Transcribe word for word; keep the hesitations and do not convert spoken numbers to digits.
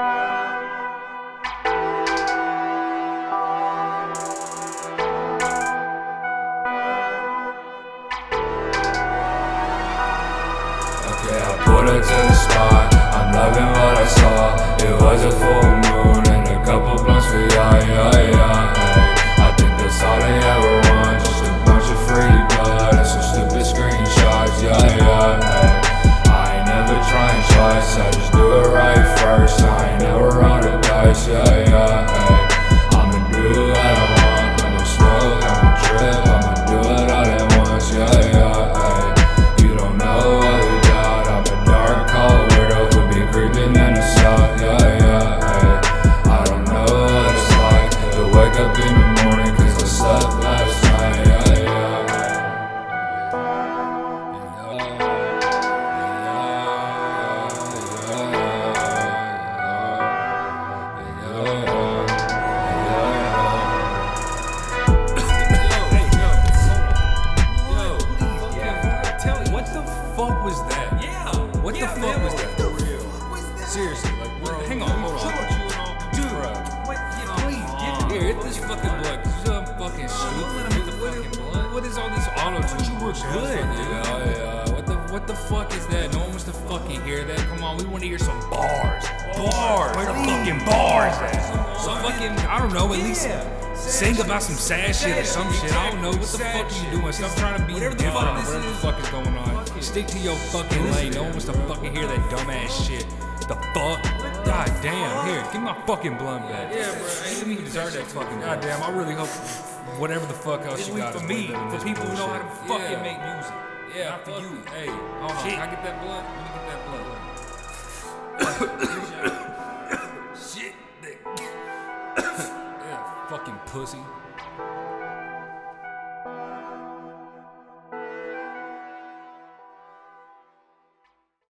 Yeah, I pulled up to the spot, I'm loving what I saw. It was a full moon and a couple blunts for y'all, yeah, yeah, hey. I think that's all they ever want, just a bunch of free blood and some stupid screenshots, yeah, yeah, hey. I ain't never trying twice, I just do it right first. I ain't never rolled the dice, yeah, yeah, hey. I'ma do what I want, I'ma smoke, I'ma trip, I'ma do it all at once, yeah, yeah, hey. You don't know what we got, I'm a dark cold weirdo who be creeping in the sock, yeah, yeah, hey. I don't know what it's like to wake up in the morning cause I slept last night, yeah, yeah, What was that? Yeah. What yeah, the fuck man, was that? What the fuck was that? Seriously, like, bro, hang on, hold on, dude. Bro, what? Yeah, please, get here. Hit this fucking blood. Some fucking shit. What is all this auto tune? You were good, dude. Yeah, yeah. What the what the fuck is that? No one wants to fucking hear that. Come on, we want to hear some bars. Bars. Where the fucking bars at? So fucking, I don't know. At least. Sing about some sad shit or some shit. I don't know what the fuck you doing. Stop trying to be different on whatever the fuck is going on. Stick to your fucking lane. No one wants to fucking hear that dumbass shit. The fuck? God damn. Here, give my fucking blunt back. Yeah, bro. I didn't even deserve that fucking. God damn. I really hope whatever the fuck else you got. For me, for people who know how to fucking make music. Yeah, not for you. Hey, hold on. Can I get that blunt? Let me get that blunt. Shit. Fucking pussy.